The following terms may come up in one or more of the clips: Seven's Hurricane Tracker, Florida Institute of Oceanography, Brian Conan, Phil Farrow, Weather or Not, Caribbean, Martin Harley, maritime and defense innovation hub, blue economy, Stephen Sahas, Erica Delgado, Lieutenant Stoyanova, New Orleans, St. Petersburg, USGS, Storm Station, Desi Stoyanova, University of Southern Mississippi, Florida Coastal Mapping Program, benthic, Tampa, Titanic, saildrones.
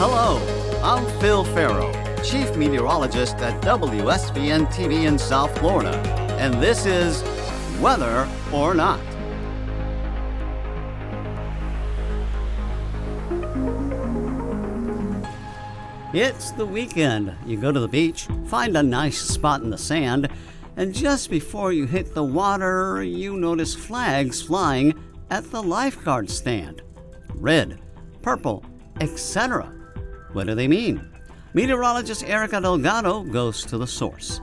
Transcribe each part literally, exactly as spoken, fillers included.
Hello, I'm Phil Farrow, Chief Meteorologist at W S V N T V in South Florida, and this is Weather or Not. It's the weekend. You go to the beach, find a nice spot in the sand, and just before you hit the water, you notice flags flying at the lifeguard stand. Red, purple, et cetera. What do they mean? Meteorologist Erica Delgado goes to the source.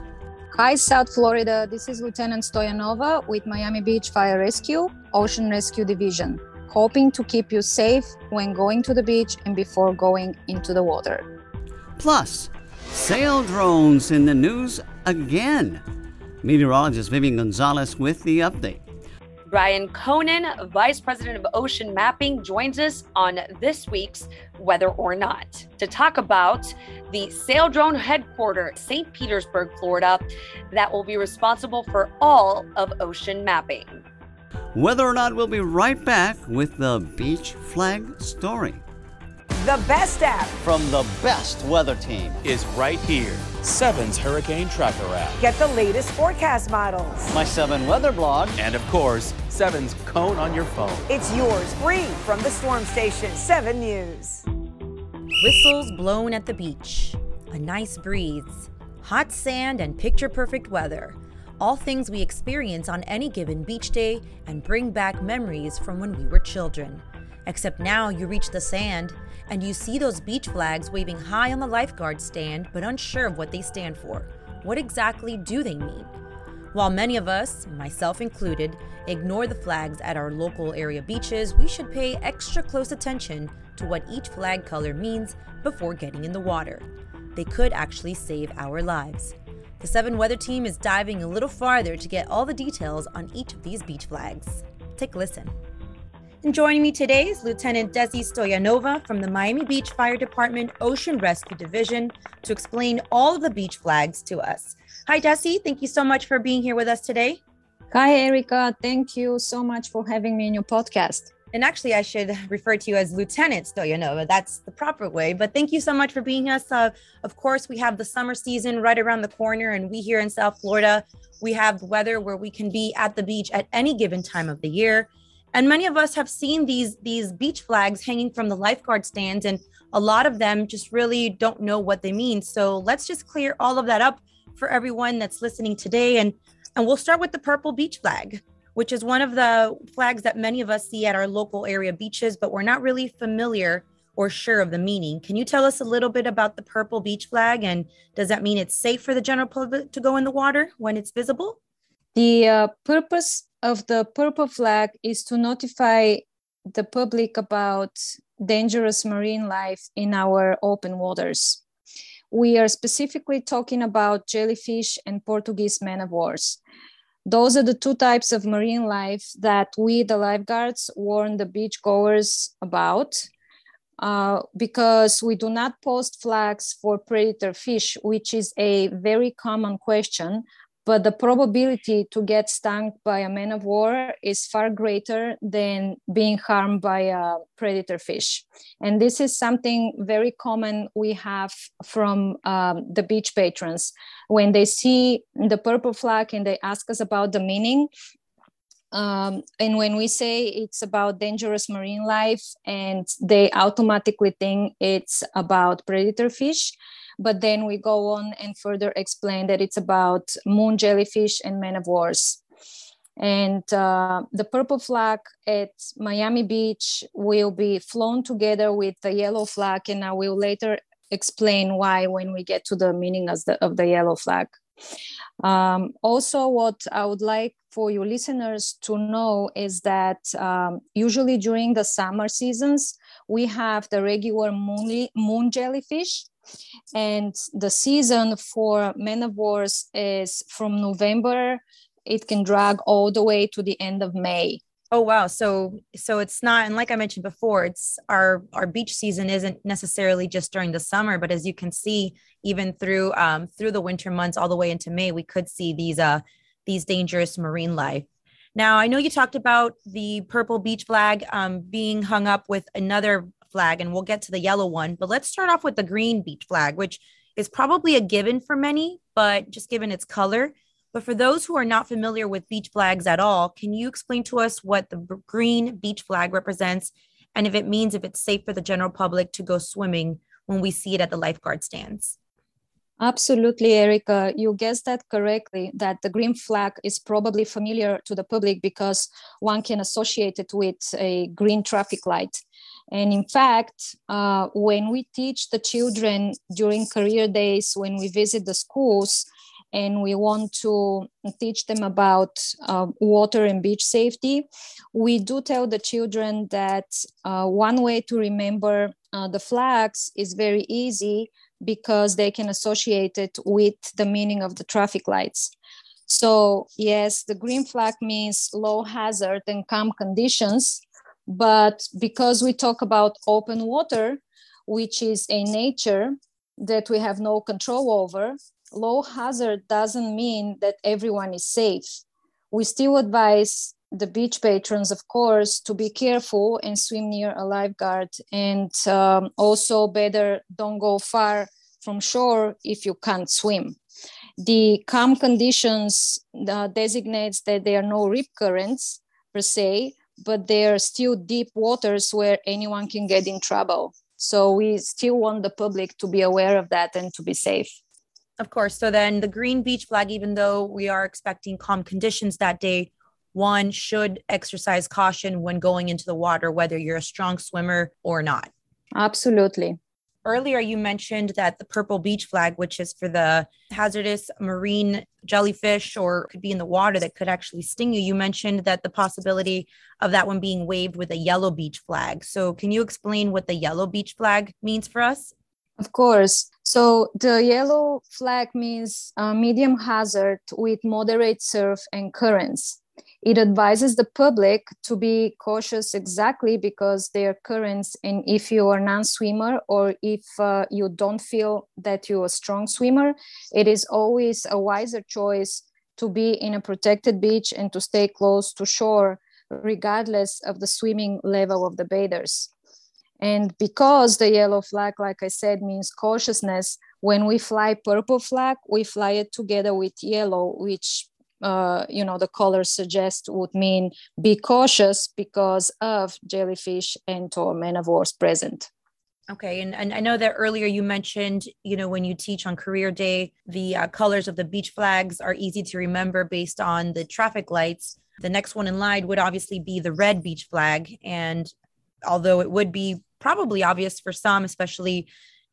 Hi, South Florida. This is Lieutenant Stoyanova with Miami Beach Fire Rescue, Ocean Rescue Division, hoping to keep you safe when going to the beach and before going into the water. Plus, Saildrone's in the news again. Meteorologist Vivian Gonzalez with the update. Brian Conan, Vice President of Ocean Mapping, joins us on this week's Weather or Not to talk about the Saildrone headquarters, Saint Petersburg, Florida, that will be responsible for all of ocean mapping. Weather or Not will be right back with the beach flag story. The best app from the best weather team is right here. Seven's Hurricane Tracker app. Get the latest forecast models. My Seven weather blog. And of course, Seven's cone on your phone. It's yours free from the Storm Station. Seven News. Whistles blown at the beach, a nice breeze, hot sand, and picture-perfect weather. All things we experience on any given beach day and bring back memories from when we were children. Except now you reach the sand and you see those beach flags waving high on the lifeguard stand, but unsure of what they stand for. What exactly do they mean? While many of us, myself included, ignore the flags at our local area beaches, we should pay extra close attention to what each flag color means before getting in the water. They could actually save our lives. The Seven Weather Team is diving a little farther to get all the details on each of these beach flags. Take a listen. And joining me today is Lieutenant Desi Stoyanova from the Miami Beach Fire Department Ocean Rescue Division to explain all of the beach flags to us. Hi, Desi. Thank you so much for being here with us today. Hi, Erica. Thank you so much for having me in your podcast. And actually, I should refer to you as Lieutenant Stoyanova. That's the proper way. But thank you so much for being us. Uh, of course, we have the summer season right around the corner, and we here in South Florida, we have weather where we can be at the beach at any given time of the year. And many of us have seen these, these beach flags hanging from the lifeguard stands, and a lot of them just really don't know what they mean. So let's just clear all of that up for everyone that's listening today. And, and we'll start with the purple beach flag, which is one of the flags that many of us see at our local area beaches, but we're not really familiar or sure of the meaning. Can you tell us a little bit about the purple beach flag? And does that mean it's safe for the general public to go in the water when it's visible? The uh, purpose of the purple flag is to notify the public about dangerous marine life in our open waters. We are specifically talking about jellyfish and Portuguese man-of-wars. Those are the two types of marine life that we, the lifeguards, warn the beachgoers about uh, because we do not post flags for predator fish, which is a very common question. But the probability to get stung by a man of war is far greater than being harmed by a predator fish. And this is something very common we have from um, the beach patrons. When they see the purple flag and they ask us about the meaning, um, and when we say it's about dangerous marine life, and they automatically think it's about predator fish. But then we go on and further explain that it's about moon jellyfish and man-of-wars. And uh, the purple flag at Miami Beach will be flown together with the yellow flag, and I will later explain why when we get to the meaning of the, of the yellow flag. Um, also, what I would like for your listeners to know is that um, usually during the summer seasons, we have the regular moon, moon jellyfish. And the season for man of wars is from November. It can drag all the way to the end of May. Oh, wow. So so it's not, and like I mentioned before, it's our, our beach season isn't necessarily just during the summer, but as you can see, even through um, through the winter months all the way into May, we could see these uh these dangerous marine life. Now, I know you talked about the purple beach flag um, being hung up with another flag, and we'll get to the yellow one. But let's start off with the green beach flag, which is probably a given for many, but just given its color. But for those who are not familiar with beach flags at all, can you explain to us what the b- green beach flag represents and if it means if it's safe for the general public to go swimming when we see it at the lifeguard stands? Absolutely, Erica. You guessed that correctly, that the green flag is probably familiar to the public because one can associate it with a green traffic light. And in fact, uh, when we teach the children during career days, when we visit the schools and we want to teach them about uh, water and beach safety, we do tell the children that uh, one way to remember uh, the flags is very easy, because they can associate it with the meaning of the traffic lights. So yes, the green flag means low hazard and calm conditions, but because we talk about open water, which is a nature that we have no control over, low hazard doesn't mean that everyone is safe. We still advise the beach patrons, of course, to be careful and swim near a lifeguard, and um, also better don't go far from shore if you can't swim. The calm conditions uh, designates that there are no rip currents per se, but there are still deep waters where anyone can get in trouble. So we still want the public to be aware of that and to be safe. Of course. So then the green beach flag, even though we are expecting calm conditions that day, one should exercise caution when going into the water, whether you're a strong swimmer or not. Absolutely. Earlier, you mentioned that the purple beach flag, which is for the hazardous marine jellyfish or could be in the water that could actually sting you, you mentioned that the possibility of that one being waved with a yellow beach flag. So can you explain what the yellow beach flag means for us? Of course. So the yellow flag means uh, medium hazard with moderate surf and currents. It advises the public to be cautious exactly because there are currents, and if you are a non-swimmer or if uh, you don't feel that you're a strong swimmer, it is always a wiser choice to be in a protected beach and to stay close to shore regardless of the swimming level of the bathers. And because the yellow flag, like I said, means cautiousness, when we fly purple flag, we fly it together with yellow, which Uh, you know, the color suggests would mean be cautious because of jellyfish and or man-of-wars present. Okay. And, and I know that earlier you mentioned, you know, when you teach on career day, the uh, colors of the beach flags are easy to remember based on the traffic lights. The next one in line would obviously be the red beach flag. And although it would be probably obvious for some, especially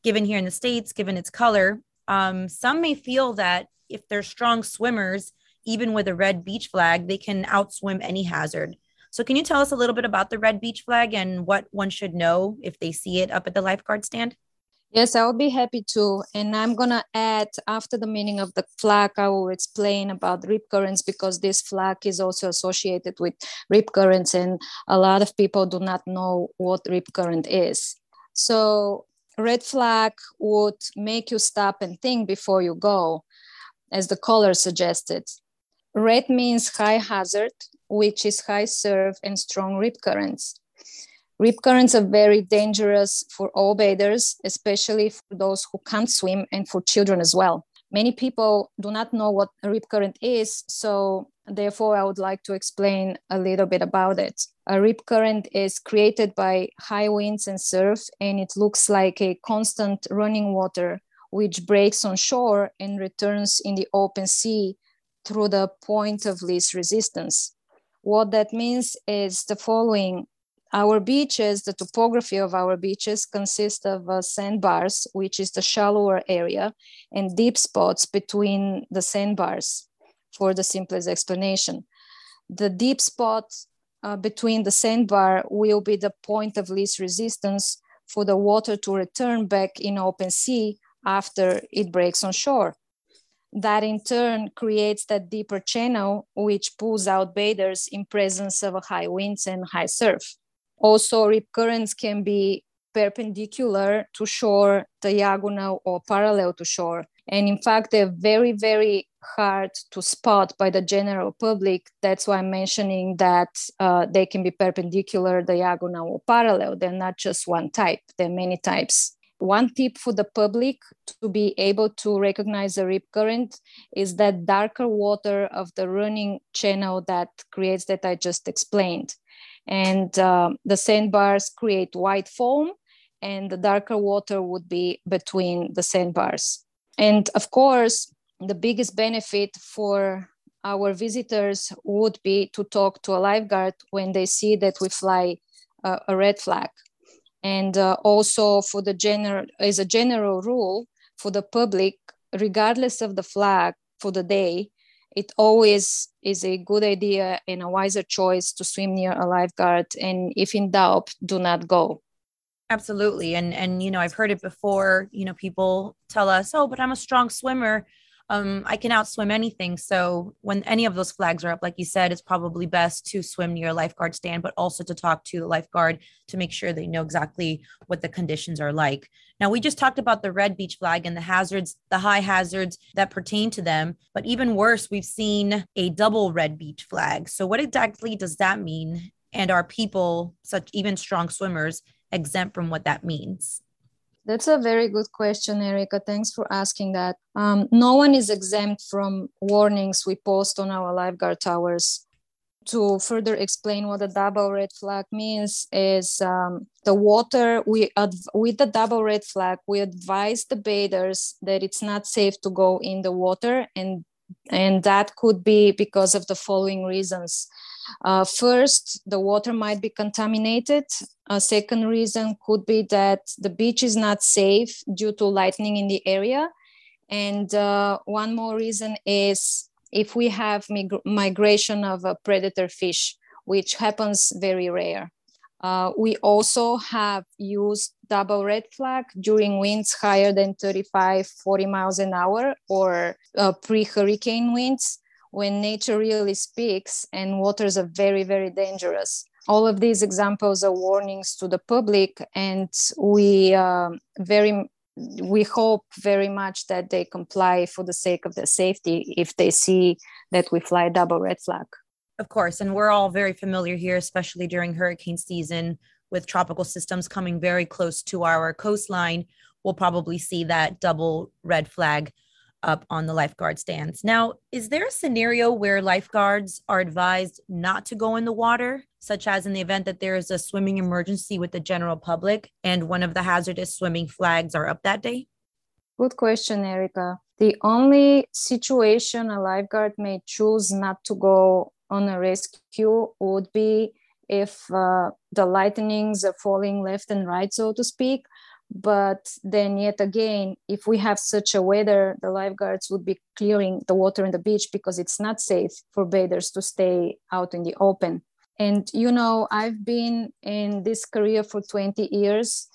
given here in the States, given its color, um, some may feel that if they're strong swimmers, even with a red beach flag, they can outswim any hazard. So can you tell us a little bit about the red beach flag and what one should know if they see it up at the lifeguard stand? Yes, I will be happy to. And I'm going to add, after the meaning of the flag, I will explain about rip currents because this flag is also associated with rip currents and a lot of people do not know what rip current is. So red flag would make you stop and think before you go, as the color suggested. Red means high hazard, which is high surf and strong rip currents. Rip currents are very dangerous for all bathers, especially for those who can't swim and for children as well. Many people do not know what a rip current is, so therefore I would like to explain a little bit about it. A rip current is created by high winds and surf, and it looks like a constant running water, which breaks on shore and returns in the open sea through the point of least resistance. What that means is the following. Our beaches, the topography of our beaches consists of uh, sandbars, which is the shallower area, and deep spots between the sandbars, for the simplest explanation. The deep spot uh, between the sandbar will be the point of least resistance for the water to return back in open sea after it breaks on shore. That in turn creates that deeper channel which pulls out bathers in presence of high winds and high surf. Also, rip currents can be perpendicular to shore, diagonal, or parallel to shore. And in fact, they're very, very hard to spot by the general public. That's why I'm mentioning that uh, they can be perpendicular, diagonal, or parallel. They're not just one type, there are many types. One tip for the public to be able to recognize the rip current is that darker water of the running channel that creates that I just explained. And uh, the sandbars create white foam, and the darker water would be between the sandbars. And of course, the biggest benefit for our visitors would be to talk to a lifeguard when they see that we fly uh, a red flag. And uh, also for the general, as a general rule, for the public, regardless of the flag for the day, it always is a good idea and a wiser choice to swim near a lifeguard. And if in doubt, do not go. Absolutely. And, and, you know, I've heard it before, you know, people tell us, oh, but I'm a strong swimmer. Um, I can outswim anything. So when any of those flags are up, like you said, it's probably best to swim near a lifeguard stand, but also to talk to the lifeguard to make sure they know exactly what the conditions are like. Now, we just talked about the red beach flag and the hazards, the high hazards that pertain to them. But even worse, we've seen a double red beach flag. So what exactly does that mean? And are people, such even strong swimmers, exempt from what that means? That's a very good question, Erica. Thanks for asking that. Um, no one is exempt from warnings we post on our lifeguard towers. To further explain what a double red flag means is um, the water, we ad- with the double red flag, we advise the bathers that it's not safe to go in the water. And, and that could be because of the following reasons. Uh, first, the water might be contaminated. A second reason could be that the beach is not safe due to lightning in the area. And uh, one more reason is if we have mig- migration of a predator fish, which happens very rare. Uh, we also have used double red flag during winds higher than thirty-five, forty miles an hour or uh, pre-hurricane winds, when nature really speaks and waters are very, very dangerous. All of these examples are warnings to the public, and we uh, very, we hope very much that they comply for the sake of their safety if they see that we fly double red flag. Of course, and we're all very familiar here, especially during hurricane season, with tropical systems coming very close to our coastline. We'll probably see that double red flag up on the lifeguard stands. Now, is there a scenario where lifeguards are advised not to go in the water, such as in the event that there is a swimming emergency with the general public and one of the hazardous swimming flags are up that day? Good question, Erica. The only situation a lifeguard may choose not to go on a rescue would be if uh, the lightnings are falling left and right, so to speak. But then yet again, if we have such a weather, the lifeguards would be clearing the water in the beach because it's not safe for bathers to stay out in the open. And, you know, I've been in this career for twenty years,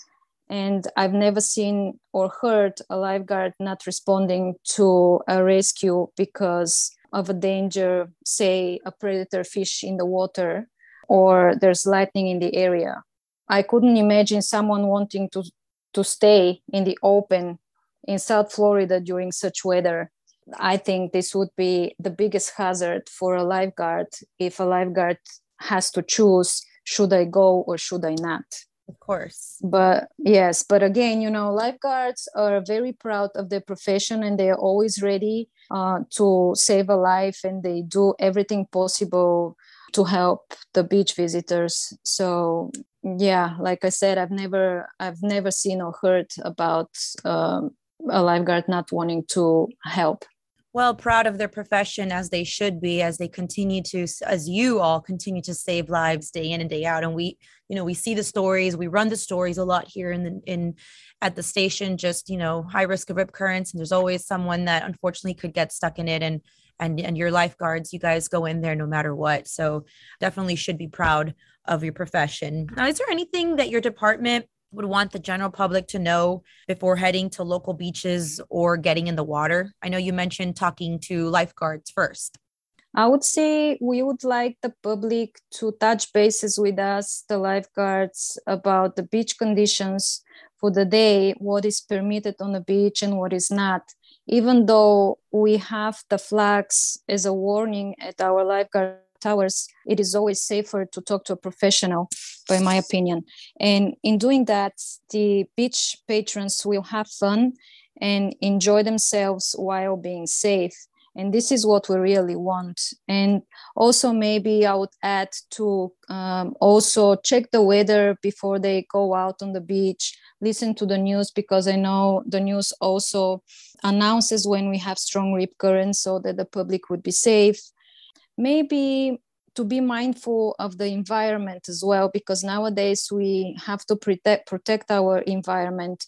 and I've never seen or heard a lifeguard not responding to a rescue because of a danger, say a predator fish in the water, or there's lightning in the area. I couldn't imagine someone wanting to to stay in the open in South Florida during such weather. I think this would be the biggest hazard for a lifeguard if a lifeguard has to choose, should I go or should I not? Of course. But yes, but again, you know, lifeguards are very proud of their profession, and they are always ready uh, to save a life, and they do everything possible to help the beach visitors. So yeah, like I said, I've never, I've never seen or heard about um, a lifeguard not wanting to help. Well, proud of their profession, as they should be, as they continue to, as you all continue to save lives day in and day out. And we, you know, we see the stories, we run the stories a lot here in the, in, at the station, just, you know, high risk of rip currents. And there's always someone that unfortunately could get stuck in it. And And and your lifeguards, you guys go in there no matter what. So definitely should be proud of your profession. Now, is there anything that your department would want the general public to know before heading to local beaches or getting in the water? I know you mentioned talking to lifeguards first. I would say we would like the public to touch bases with us, the lifeguards, about the beach conditions for the day, what is permitted on the beach and what is not. Even though we have the flags as a warning at our lifeguard towers, it is always safer to talk to a professional, by my opinion. And in doing that, the beach patrons will have fun and enjoy themselves while being safe. And this is what we really want. And also maybe I would add to um, also check the weather before they go out on the beach, listen to the news, because I know the news also announces when we have strong rip currents so that the public would be safe. Maybe to be mindful of the environment as well, because nowadays we have to protect, protect our environment.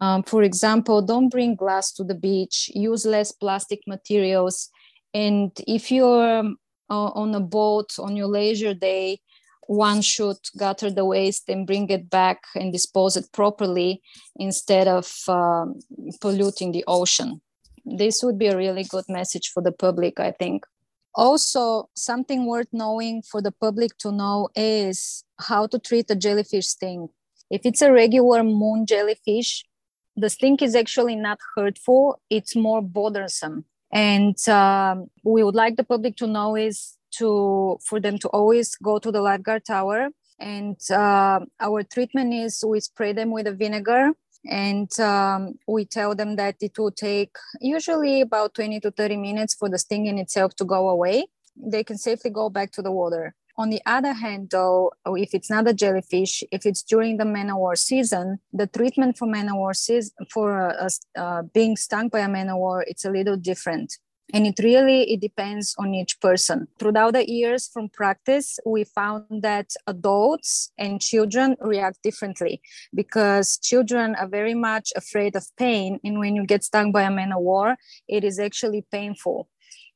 Um, for example, don't bring glass to the beach, use less plastic materials. And if you're um, on a boat on your leisure day, one should gather the waste and bring it back and dispose it properly instead of um, polluting the ocean. This would be a really good message for the public, I think. Also, something worth knowing for the public to know is how to treat a jellyfish sting. If it's a regular moon jellyfish, the sting is actually not hurtful, it's more bothersome. And um, we would like the public to know is to for them to always go to the lifeguard tower. And uh, our treatment is we spray them with a vinegar, and um, we tell them that it will take usually about twenty to thirty minutes for the sting in itself to go away. They can safely go back to the water. On the other hand, though, if it's not a jellyfish, if it's during the man-o-war season, the treatment for man-o-war season, for uh, uh, being stung by a man-o-war, it's a little different. And it really, it depends on each person. Throughout the years from practice, we found that adults and children react differently because children are very much afraid of pain. And when you get stung by a man-o-war, it is actually painful.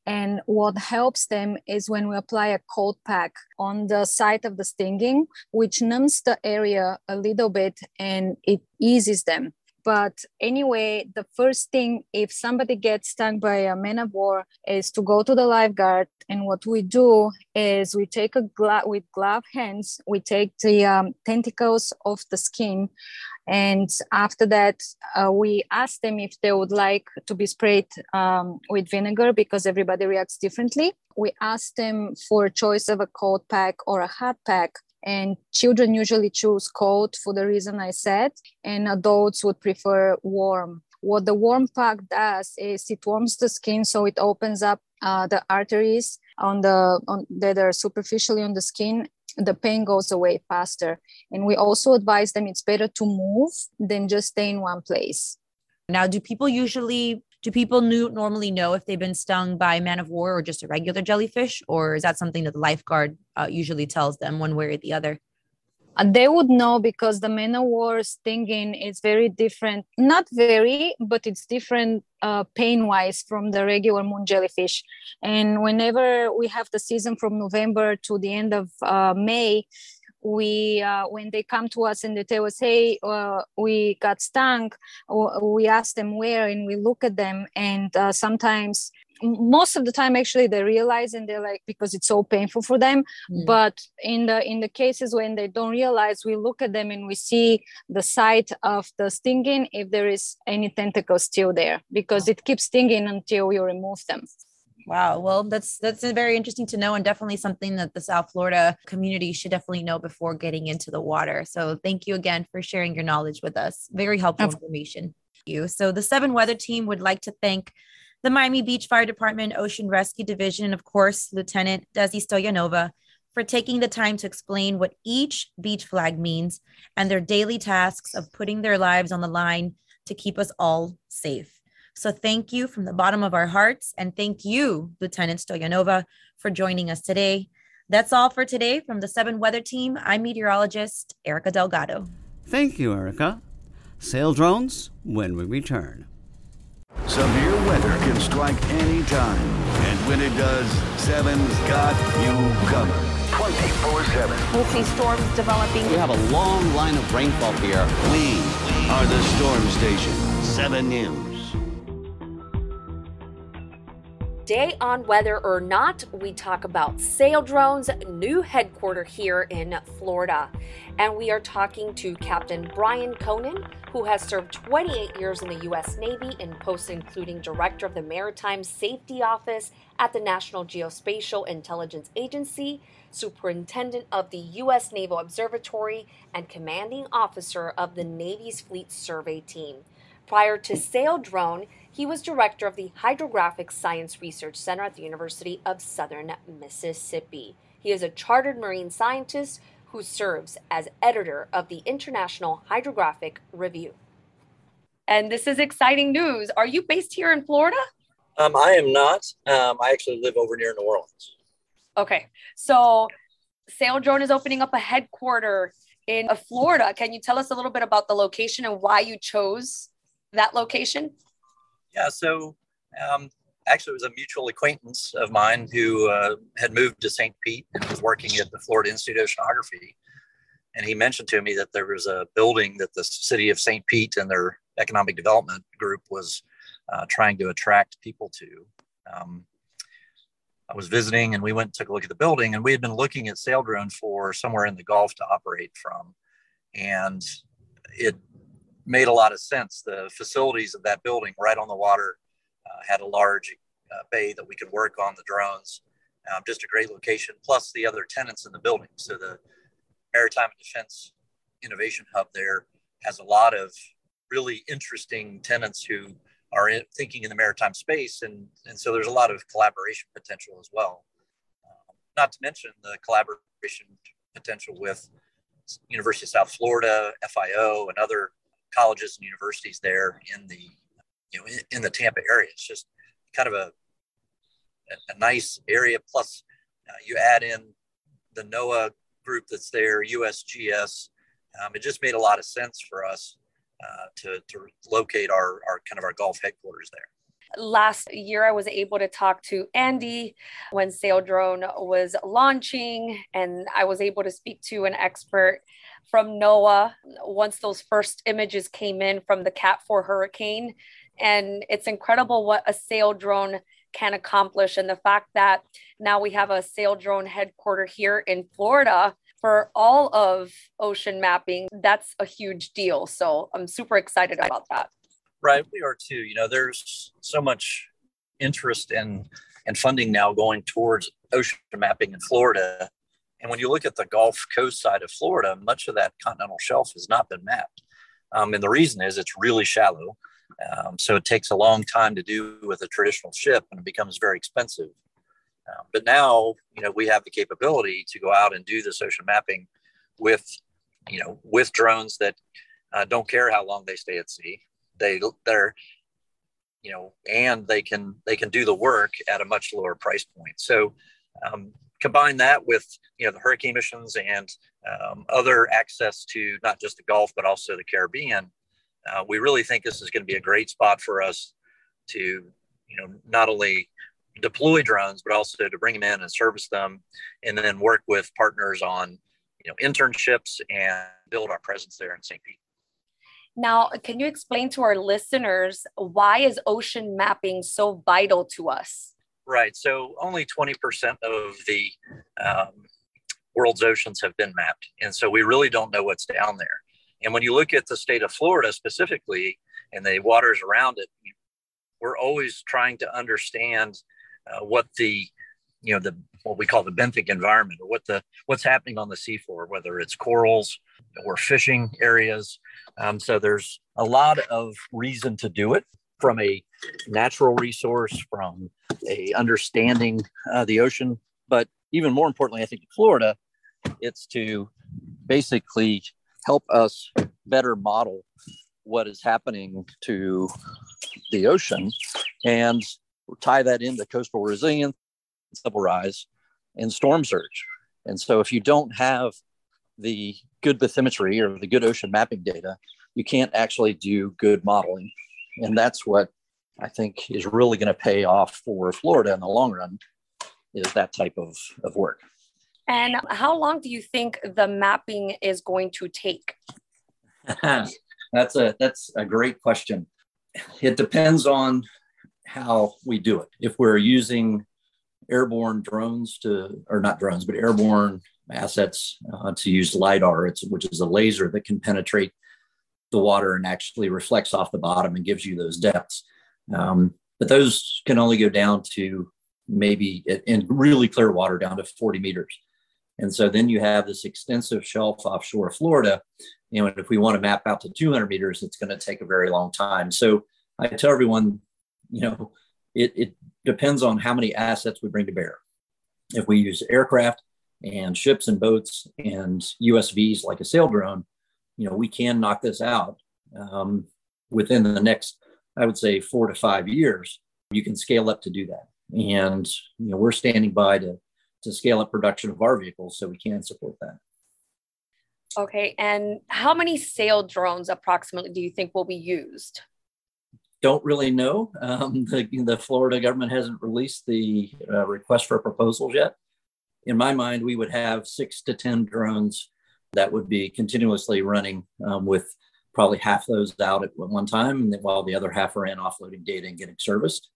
And what helps them is when we apply a cold pack on the site of the stinging, which numbs the area a little bit and it eases them. But anyway, the first thing, if somebody gets stung by a man-of-war, is to go to the lifeguard. And what we do is we take a glove with glove hands, we take the um, tentacles off the skin. And after that, uh, we ask them if they would like to be sprayed um, with vinegar because everybody reacts differently. We ask them for a choice of a cold pack or a hot pack. And children usually choose cold for the reason I said, and adults would prefer warm. What the warm pack does is it warms the skin, so it opens up uh, the arteries on the on, that are superficially on the skin. The pain goes away faster. And we also advise them it's better to move than just stay in one place. Now, do people usually, do people new, normally know if they've been stung by man-of-war or just a regular jellyfish? Or is that something that the lifeguard uh, usually tells them one way or the other? They would know because the man-of-war stinging is very different. Not very, but it's different uh, pain-wise from the regular moon jellyfish. And whenever we have the season from November to the end of uh, May, we uh, when they come to us and they tell us, hey, uh, we got stung, we ask them where and we look at them. And uh, sometimes, most of the time, actually, they realize and they're like, because it's so painful for them. Mm. But in the in the cases when they don't realize, we look at them and we see the site of the stinging, if there is any tentacle still there, because it keeps stinging until you remove them. Wow. Well, that's that's very interesting to know, and definitely something that the South Florida community should definitely know before getting into the water. So thank you again for sharing your knowledge with us. Very helpful Absolutely. Information. Thank you. So the Seven Weather team would like to thank the Miami Beach Fire Department Ocean Rescue Division, and of course, Lieutenant Desi Stoyanova, for taking the time to explain what each beach flag means and their daily tasks of putting their lives on the line to keep us all safe. So thank you from the bottom of our hearts, and thank you, Lieutenant Stoyanova, for joining us today. That's all for today from the Seven Weather Team. I'm meteorologist Erica Delgado. Thank you, Erica. Saildrones when we return. Severe weather can strike any time, and when it does, Seven's got you covered twenty-four seven. We'll see storms developing. We have a long line of rainfall here. We are the Storm Station, Seven News. Today on Weather or Not, we talk about Saildrone's new headquarters here in Florida. And we are talking to Captain Brian Conan, who has served twenty-eight years in the U S Navy in posts including Director of the Maritime Safety Office at the National Geospatial Intelligence Agency, Superintendent of the U S Naval Observatory, and Commanding Officer of the Navy's Fleet Survey Team. Prior to Saildrone, he was Director of the Hydrographic Science Research Center at the University of Southern Mississippi. He is a chartered marine scientist who serves as editor of the International Hydrographic Review. And this is exciting news. Are you based here in Florida? Um, I am not. Um, I actually live over near New Orleans. Okay. So Saildrone is opening up a headquarters in Florida. Can you tell us a little bit about the location and why you chose that location? Yeah, so um, actually it was a mutual acquaintance of mine who uh, had moved to Saint Pete and was working at the Florida Institute of Oceanography. And he mentioned to me that there was a building that the city of Saint Pete and their economic development group was uh, trying to attract people to. Um, I was visiting and we went and took a look at the building, and we had been looking at Saildrone for somewhere in the Gulf to operate from. And it made a lot of sense. The facilities of that building right on the water uh, had a large uh, bay that we could work on the drones. Um, just a great location, plus the other tenants in the building. So the Maritime and Defense Innovation Hub there has a lot of really interesting tenants who are in, thinking in the maritime space. And, and so there's a lot of collaboration potential as well. Um, not to mention the collaboration potential with University of South Florida, F I O, and other colleges and universities there in the, you know, in, in the Tampa area. It's just kind of a a, a nice area. Plus, uh, you add in the NOAA group that's there, U S G S. Um, it just made a lot of sense for us uh, to to locate our our kind of our Gulf headquarters there. Last year, I was able to talk to Andy when Saildrone was launching, and I was able to speak to an expert from NOAA once those first images came in from the Cat four hurricane. And it's incredible what a Saildrone can accomplish. And the fact that now we have a Saildrone headquarters here in Florida for all of ocean mapping, that's a huge deal. So I'm super excited about that. Right. We are too. You know, there's so much interest and, and funding now going towards ocean mapping in Florida. And when you look at the Gulf Coast side of Florida, much of that continental shelf has not been mapped. Um, and the reason is it's really shallow. Um, so it takes a long time to do with a traditional ship, and it becomes very expensive. Um, but now, you know, we have the capability to go out and do this ocean mapping with, you know, with drones that uh, don't care how long they stay at sea. They, they're, you know, and they can they can do the work at a much lower price point. So um, combine that with, you know, the hurricane missions and um, other access to not just the Gulf, but also the Caribbean. Uh, we really think this is going to be a great spot for us to, you know, not only deploy drones, but also to bring them in and service them, and then work with partners on, you know, internships and build our presence there in Saint Pete. Now, can you explain to our listeners why is ocean mapping so vital to us? Right. So only twenty percent of the um, world's oceans have been mapped. And so we really don't know what's down there. And when you look at the state of Florida specifically and the waters around it, we're always trying to understand uh, what the, you know, the what we call the benthic environment, or what the what's happening on the seafloor, whether it's corals or fishing areas. Um, so there's a lot of reason to do it, from a natural resource, from a understanding uh, the ocean. But even more importantly, I think in Florida, it's to basically help us better model what is happening to the ocean and tie that into coastal resilience, level rise, and storm surge. And so if you don't have the good bathymetry or the good ocean mapping data, you can't actually do good modeling. And that's what I think is really going to pay off for Florida in the long run, is that type of, of work. And how long do you think the mapping is going to take? that's a that's a great question. It depends on how we do it. If we're using airborne drones to, or not drones, but airborne assets uh, to use LIDAR, it's, which is a laser that can penetrate the water and actually reflects off the bottom and gives you those depths. Um, but those can only go down to maybe, in really clear water, down to forty meters. And so then you have this extensive shelf offshore Florida. You know, if we want to map out to two hundred meters, it's going to take a very long time. So I tell everyone, you know, it, it depends on how many assets we bring to bear. If we use aircraft and ships and boats and U S Vs like a Saildrone, you know, we can knock this out um, within the next, I would say, four to five years. You can scale up to do that. And, you know, we're standing by to, to scale up production of our vehicles so we can support that. Okay. And how many Saildrones approximately do you think will be used? Don't really know. Um, the, the Florida government hasn't released the uh, request for proposals yet. In my mind, we would have six to ten drones that would be continuously running um, with probably half those out at one time, and then while the other half are in offloading data and getting serviced.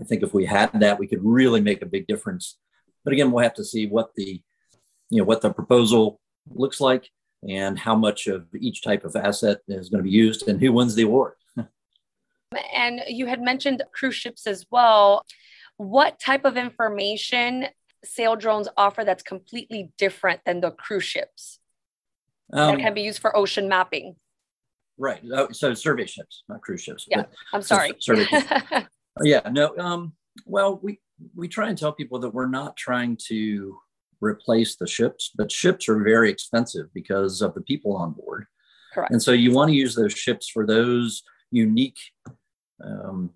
I think if we had that, we could really make a big difference. But again, we'll have to see what the, you know, what the proposal looks like and how much of each type of asset is going to be used and who wins the award. And you had mentioned cruise ships as well. What type of information Saildrones offer that's completely different than the cruise ships um, that can be used for ocean mapping? Right. So survey ships, not cruise ships. Yeah, I'm sorry. Survey ships. Yeah, no. Um, well, we, we try and tell people that we're not trying to replace the ships, but ships are very expensive because of the people on board. Correct. And so you want to use those ships for those unique um,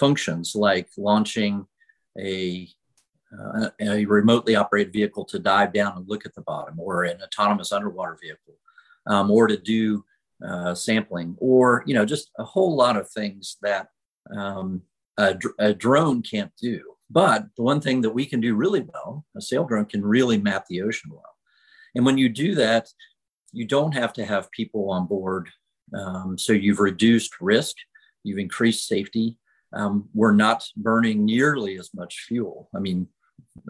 functions, like launching a, uh, a remotely operated vehicle to dive down and look at the bottom, or an autonomous underwater vehicle, um, or to do uh, sampling, or, you know, just a whole lot of things that um, A, dr- a drone can't do. But the one thing that we can do really well, a Saildrone can really map the ocean well. And when you do that, you don't have to have people on board. Um, so you've reduced risk, you've increased safety. Um, we're not burning nearly as much fuel. I mean,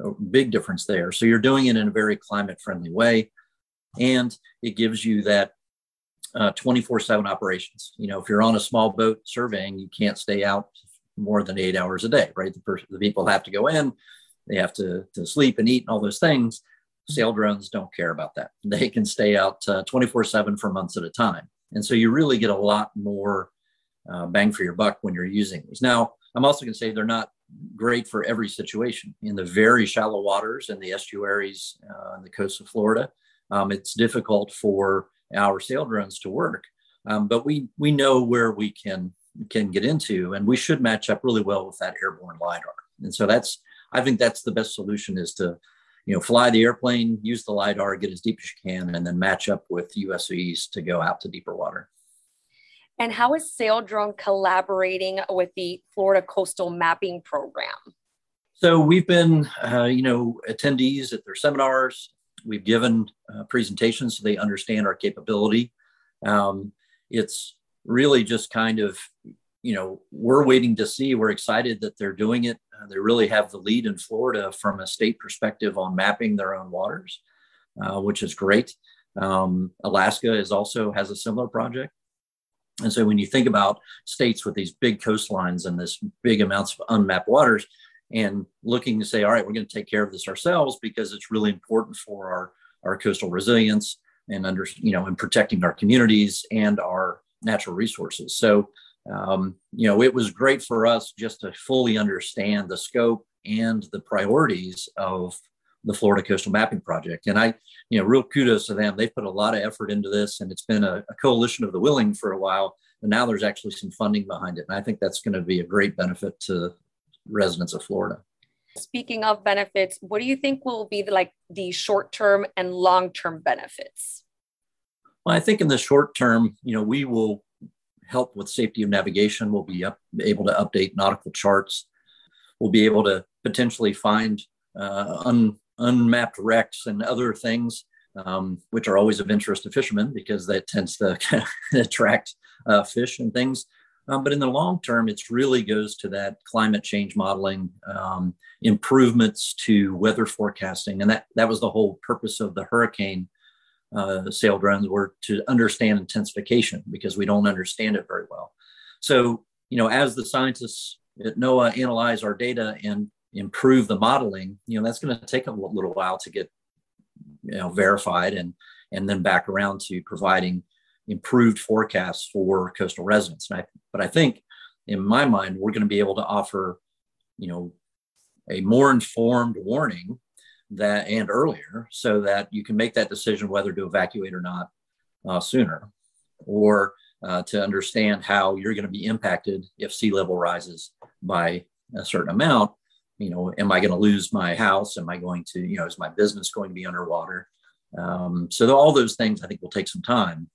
a big difference there. So you're doing it in a very climate-friendly way. And it gives you that uh, twenty-four seven operations. You know, if you're on a small boat surveying, you can't stay out more than eight hours a day, right? The, per- the people have to go in, they have to, to sleep and eat and all those things. Saildrones don't care about that. They can stay out uh, twenty-four seven for months at a time. And so you really get a lot more uh, bang for your buck when you're using these. Now, I'm also going to say they're not great for every situation. In the very shallow waters and the estuaries uh, on the coast of Florida, um, it's difficult for our Saildrones to work. Um, but we we know where we can can get into, and we should match up really well with that airborne LIDAR. And so that's, I think that's the best solution, is to, you know, fly the airplane, use the LIDAR, get as deep as you can, and then match up with U S Vs to go out to deeper water. And how is Saildrone collaborating with the Florida Coastal Mapping Program? So we've been, uh, you know, attendees at their seminars. We've given uh, presentations so they understand our capability. Um, it's really just kind of, you know, we're waiting to see. We're excited that they're doing it. Uh, they really have the lead in Florida from a state perspective on mapping their own waters, uh, which is great. Um, Alaska is also has a similar project. And so when you think about states with these big coastlines and this big amounts of unmapped waters, and looking to say, all right, we're going to take care of this ourselves because it's really important for our, our coastal resilience and under, you know, and protecting our communities and our natural resources. So, um, you know, it was great for us just to fully understand the scope and the priorities of the Florida Coastal Mapping Project. And I, you know, real kudos to them. They've put a lot of effort into this, and it's been a, a coalition of the willing for a while. And now there's actually some funding behind it. And I think that's going to be a great benefit to residents of Florida. Speaking of benefits, what do you think will be the, like the short-term and long-term benefits? Well, I think in the short term, you know, we will help with safety of navigation. We'll be up, able to update nautical charts. We'll be able to potentially find uh, un, unmapped wrecks and other things, um, which are always of interest to fishermen because that tends to attract uh, fish and things. Um, but in the long term, it really goes to that climate change modeling, um, improvements to weather forecasting. And that, that was the whole purpose of the hurricane uh, sail drones, were to understand intensification, because we don't understand it very well. So, you know, as the scientists at NOAA analyze our data and improve the modeling, you know, that's going to take a little while to get, you know, verified and, and then back around to providing improved forecasts for coastal residents. And I, but I think in my mind, we're going to be able to offer, you know, a more informed warning that, and earlier, so that you can make that decision whether to evacuate or not uh, sooner, or uh, to understand how you're going to be impacted if sea level rises by a certain amount. You know, am I going to lose my house? Am I going to, you know, is my business going to be underwater? Um, so all those things, I think, will take some time.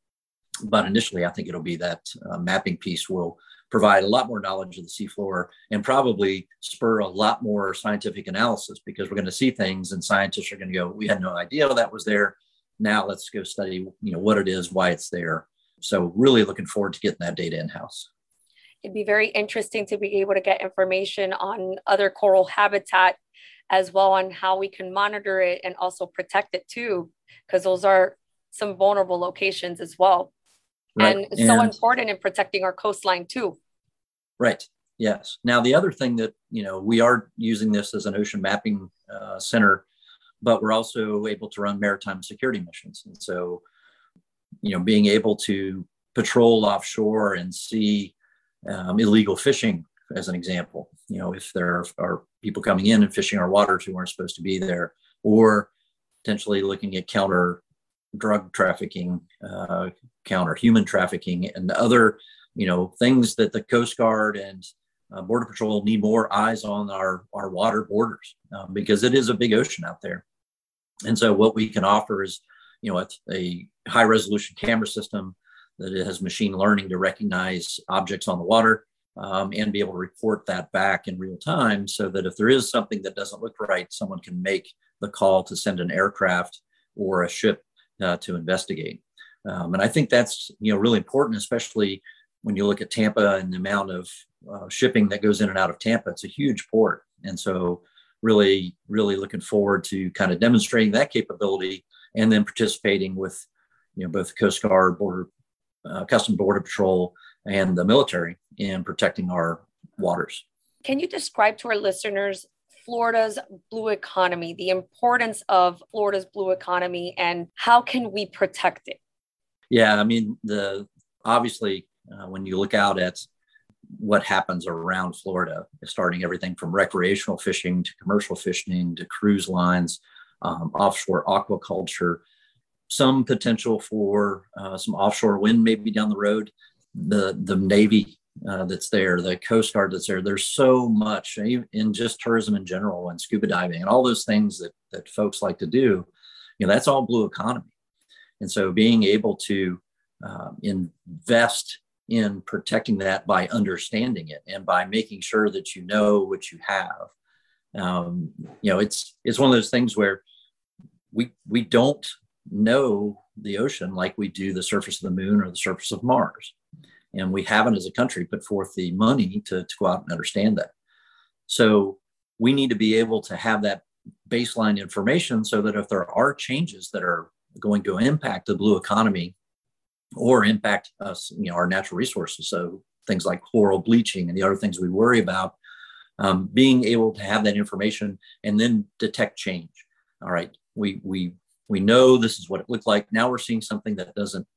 But initially, I think it'll be that uh, mapping piece will provide a lot more knowledge of the seafloor and probably spur a lot more scientific analysis, because we're going to see things and scientists are going to go, we had no idea that was there. Now let's go study, you know, what it is, why it's there. So really looking forward to getting that data in-house. It'd be very interesting to be able to get information on other coral habitat as well, on how we can monitor it and also protect it too, because those are some vulnerable locations as well. Right. And it's and, so important in protecting our coastline too. Right. Yes. Now, the other thing that, you know, we are using this as an ocean mapping uh, center, but we're also able to run maritime security missions. And so, you know, being able to patrol offshore and see um, illegal fishing, as an example, you know, if there are, are people coming in and fishing our waters who aren't supposed to be there, or potentially looking at counter drug trafficking, uh, counter human trafficking, and other, you know, things that the Coast Guard and uh, Border Patrol need more eyes on our, our water borders, um, because it is a big ocean out there. And so what we can offer is, you know, a, a high resolution camera system that has machine learning to recognize objects on the water, um, and be able to report that back in real time, so that if there is something that doesn't look right, someone can make the call to send an aircraft or a ship Uh, to investigate. Um, and I think that's, you know, really important, especially when you look at Tampa and the amount of uh, shipping that goes in and out of Tampa. It's a huge port. And so really, really looking forward to kind of demonstrating that capability, and then participating with, you know, both Coast Guard, Border, uh, Customs Border Patrol, and the military in protecting our waters. Can you describe to our listeners Florida's blue economy, the importance of Florida's blue economy, and how can we protect it? Yeah, I mean, the obviously, uh, when you look out at what happens around Florida, starting everything from recreational fishing to commercial fishing to cruise lines, um, offshore aquaculture, some potential for uh, some offshore wind maybe down the road, the, the Navy Uh, that's there, the Coast Guard that's there. There's so much in just tourism in general, and scuba diving and all those things that that folks like to do. You know, that's all blue economy. And so being able to uh, invest in protecting that by understanding it and by making sure that you know what you have. Um, you know, it's it's one of those things where we we don't know the ocean like we do the surface of the moon or the surface of Mars. And we haven't, as a country, put forth the money to, to go out and understand that. So we need to be able to have that baseline information, so that if there are changes that are going to impact the blue economy or impact us, you know, our natural resources, so things like coral bleaching and the other things we worry about, um, being able to have that information and then detect change. All right, we we we know this is what it looked like. Now we're seeing something that doesn't,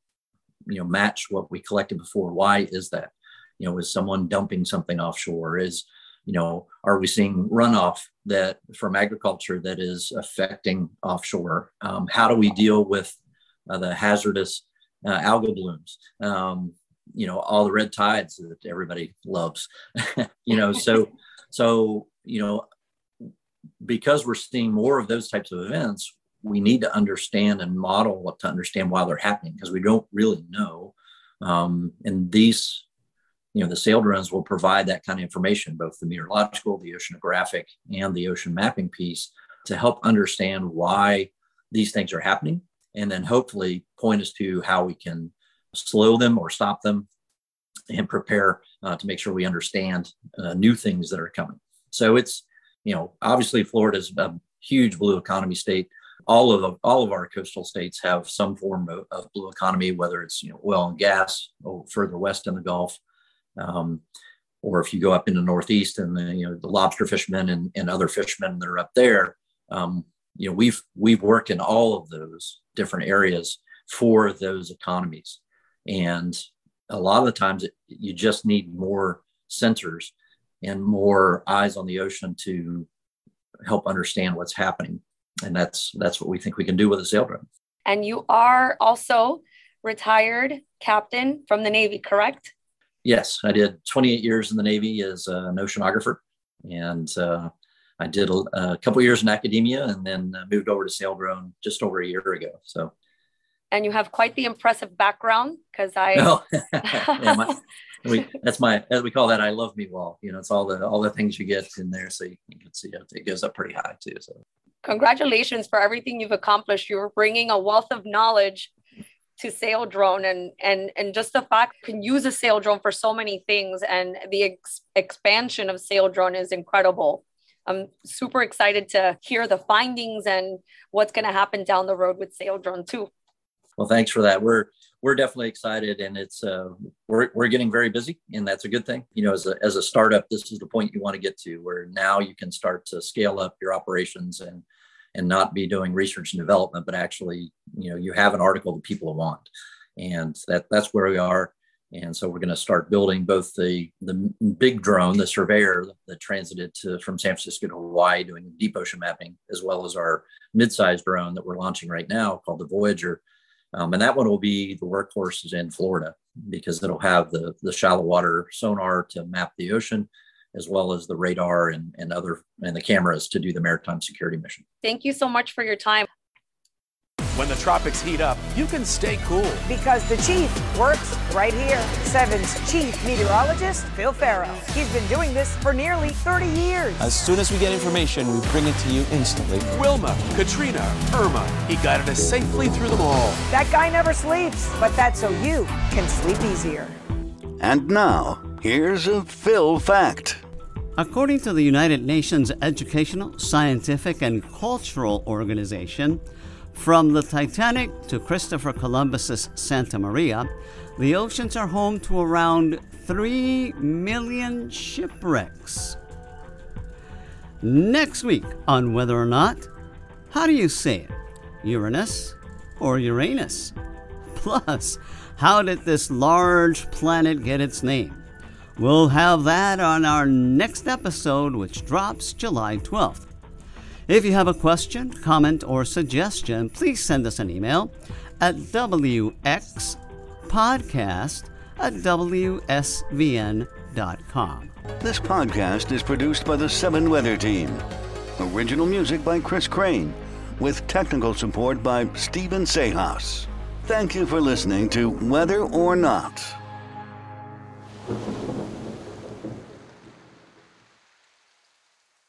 you know, match what we collected before. Why is that? You know, is someone dumping something offshore? Is, you know, are we seeing runoff that from agriculture that is affecting offshore? Um, how do we deal with uh, the hazardous uh, algal blooms? Um, you know, all the red tides that everybody loves, you know, so, so, you know, because we're seeing more of those types of events, we need to understand and model what to understand why they're happening, because we don't really know. Um, and these, you know, the Saildrones will provide that kind of information, both the meteorological, the oceanographic, and the ocean mapping piece, to help understand why these things are happening, and then hopefully point us to how we can slow them or stop them, and prepare uh, to make sure we understand uh, new things that are coming. So it's, you know, obviously Florida's a huge blue economy state. All of the, all of our coastal states have some form of, of blue economy, whether it's, you know, oil and gas or further west in the Gulf, um, or if you go up into the Northeast and the, you know, the lobster fishermen and, and other fishermen that are up there, um, you know, we've we've worked in all of those different areas for those economies, and a lot of the times it, you just need more sensors and more eyes on the ocean to help understand what's happening. And that's that's what we think we can do with a Saildrone. And you are also retired captain from the Navy, correct? Yes, I did twenty-eight years in the Navy as an oceanographer. And uh, I did a, a couple years in academia and then moved over to Saildrone just over a year ago. So, and you have quite the impressive background, because I... Oh. yeah, my, we, that's my, as we call that, I love me wall. You know, it's all the all the things you get in there. So you, you can see it, it goes up pretty high too. So. Congratulations for everything you've accomplished. You're bringing a wealth of knowledge to Saildrone, and, and, and just the fact you can use a Saildrone for so many things, and the ex- expansion of Saildrone is incredible. I'm super excited to hear the findings and what's going to happen down the road with Saildrone too. Well, thanks for that. We're we're definitely excited, and it's uh, we're we're getting very busy, and that's a good thing. You know, as a as a startup, this is the point you want to get to, where now you can start to scale up your operations and and not be doing research and development, but actually, you know, you have an article that people want, and that that's where we are. And so we're going to start building both the the big drone, the surveyor that transited to from San Francisco to Hawaii doing deep ocean mapping, as well as our mid-sized drone that we're launching right now called the Voyager. Um, and that one will be the workhorses in Florida, because it'll have the, the shallow water sonar to map the ocean, as well as the radar and, and other and the cameras to do the maritime security mission. Thank you so much for your time. When the tropics heat up, you can stay cool, because the Chief works right here. Seven's chief meteorologist, Phil Farrow. He's been doing this for nearly thirty years. As soon as we get information, we bring it to you instantly. Wilma, Katrina, Irma. He guided us safely through them all. That guy never sleeps, but that's so you can sleep easier. And now, here's a Phil fact. According to the United Nations Educational, Scientific, and Cultural Organization, from the Titanic to Christopher Columbus's Santa Maria, the oceans are home to around three million shipwrecks. Next week on Weather or Not, how do you say it? Uranus or Uranus? Plus, how did this large planet get its name? We'll have that on our next episode, which drops July twelfth. If you have a question, comment, or suggestion, please send us an email at w x podcast at w s v n dot com. This podcast is produced by the Seven Weather Team. Original music by Chris Crane, with technical support by Stephen Sahas. Thank you for listening to Weather or Not.